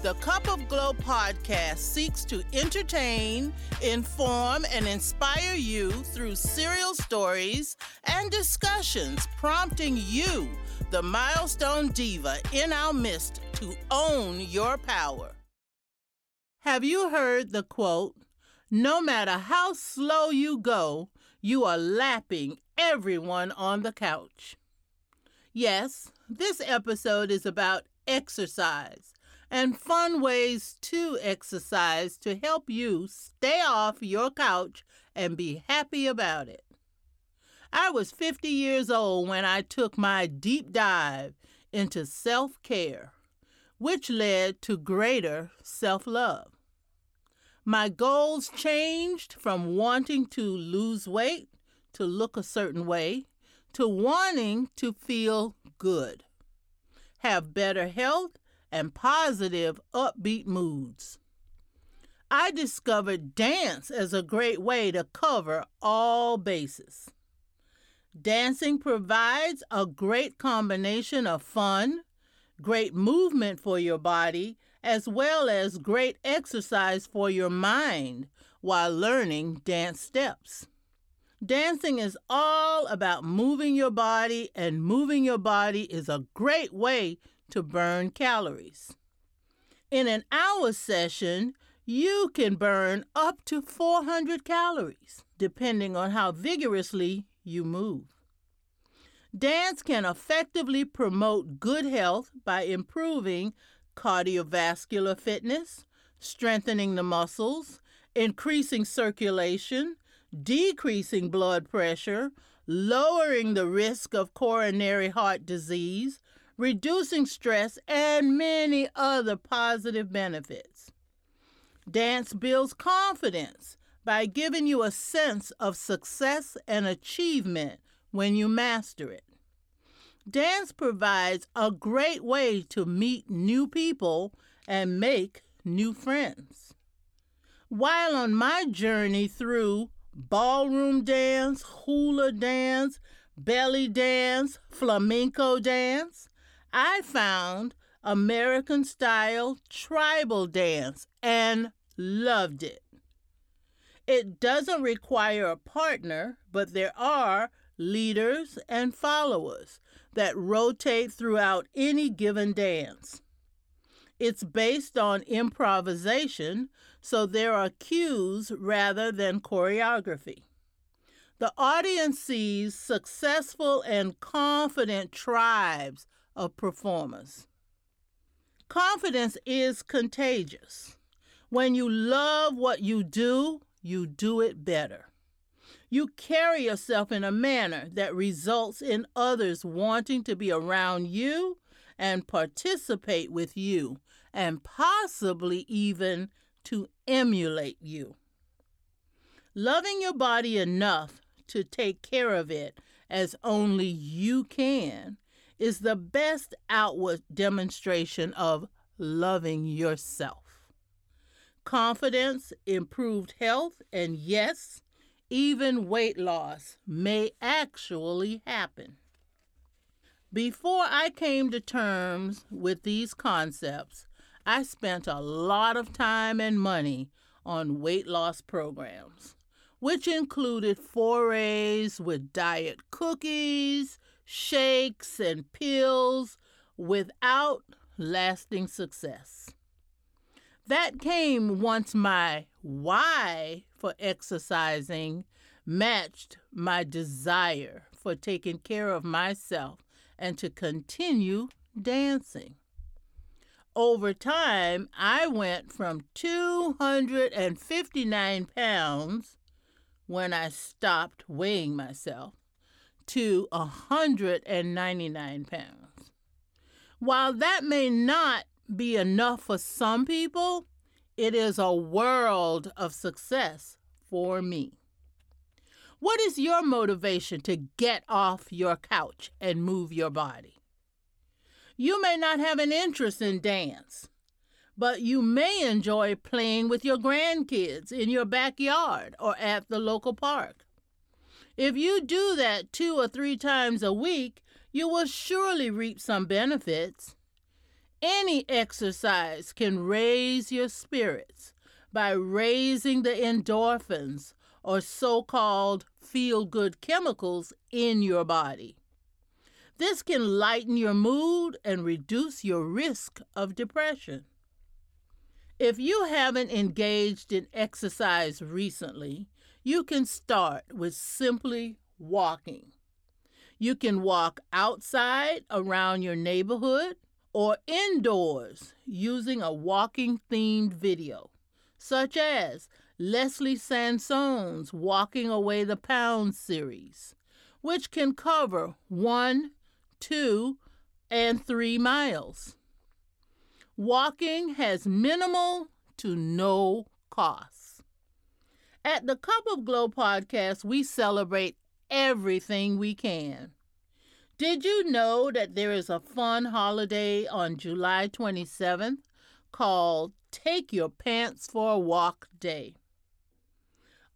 The Cup of Glo podcast seeks to entertain, inform, and inspire you through serial stories and discussions, prompting you, the milestone diva in our midst, to own your power. Have you heard the quote, "No matter how slow you go, you are lapping everyone on the couch"? Yes, this episode is about exercise and fun ways to exercise to help you stay off your couch and be happy about it. I was 50 years old when I took my deep dive into self-care, which led to greater self-love. My goals changed from wanting to lose weight, to look a certain way, to wanting to feel good, have better health, and positive, upbeat moods. I discovered dance as a great way to cover all bases. Dancing provides a great combination of fun, great movement for your body, as well as great exercise for your mind while learning dance steps. Dancing is all about moving your body, and moving your body is a great way to burn calories. In an hour session, you can burn up to 400 calories, depending on how vigorously you move. Dance can effectively promote good health by improving cardiovascular fitness, strengthening the muscles, increasing circulation, decreasing blood pressure, lowering the risk of coronary heart disease, reducing stress, and many other positive benefits. Dance builds confidence by giving you a sense of success and achievement when you master it. Dance provides a great way to meet new people and make new friends. While on my journey through ballroom dance, hula dance, belly dance, flamenco dance, I found American-style tribal dance and loved it. It doesn't require a partner, but there are leaders and followers that rotate throughout any given dance. It's based on improvisation, so there are cues rather than choreography. The audience sees successful and confident tribes of performers. Confidence is contagious. When you love what you do it better. You carry yourself in a manner that results in others wanting to be around you and participate with you, and possibly even to emulate you. Loving your body enough to take care of it as only you can is the best outward demonstration of loving yourself. Confidence, improved health, and yes, even weight loss may actually happen. Before I came to terms with these concepts, I spent a lot of time and money on weight loss programs, which included forays with diet cookies, shakes, and pills without lasting success. That came once my why for exercising matched my desire for taking care of myself and to continue dancing. Over time, I went from 259 pounds when I stopped weighing myself to 199 pounds. While that may not be enough for some people, it is a world of success for me. What is your motivation to get off your couch and move your body? You may not have an interest in dance, but you may enjoy playing with your grandkids in your backyard or at the local park. If you do that 2 or 3 times a week, you will surely reap some benefits. Any exercise can raise your spirits by raising the endorphins or so-called feel-good chemicals in your body. This can lighten your mood and reduce your risk of depression. If you haven't engaged in exercise recently, you can start with simply walking. You can walk outside around your neighborhood or indoors using a walking-themed video, such as Leslie Sansone's Walking Away the Pounds series, which can cover 1, 2, and 3 miles. Walking has minimal to no costs. At the Cup of Glo podcast, we celebrate everything we can. Did you know that there is a fun holiday on July 27th called Take Your Pants for a Walk Day?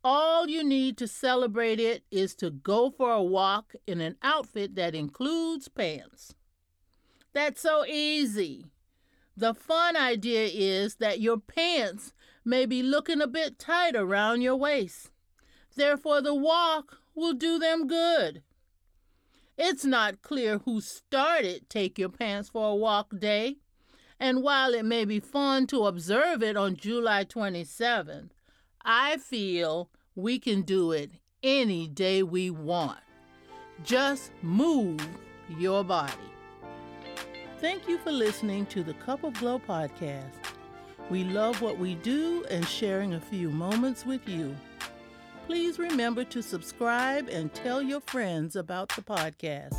All you need to celebrate it is to go for a walk in an outfit that includes pants. That's so easy. The fun idea is that your pants may be looking a bit tight around your waist. Therefore, the walk will do them good. It's not clear who started Take Your Pants for a Walk Day, and while it may be fun to observe it on July 27th, I feel we can do it any day we want. Just move your body. Thank you for listening to the Cup of Glo podcast. We love what we do and sharing a few moments with you. Please remember to subscribe and tell your friends about the podcast.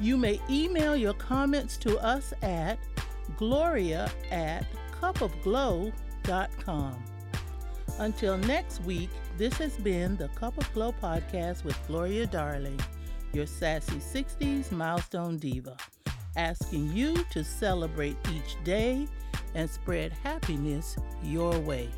You may email your comments to us at gloria@cupofglo.com. Until next week, this has been the Cup of Glo podcast with Gloria Darling, your sassy 60s milestone diva, asking you to celebrate each day and spread happiness your way.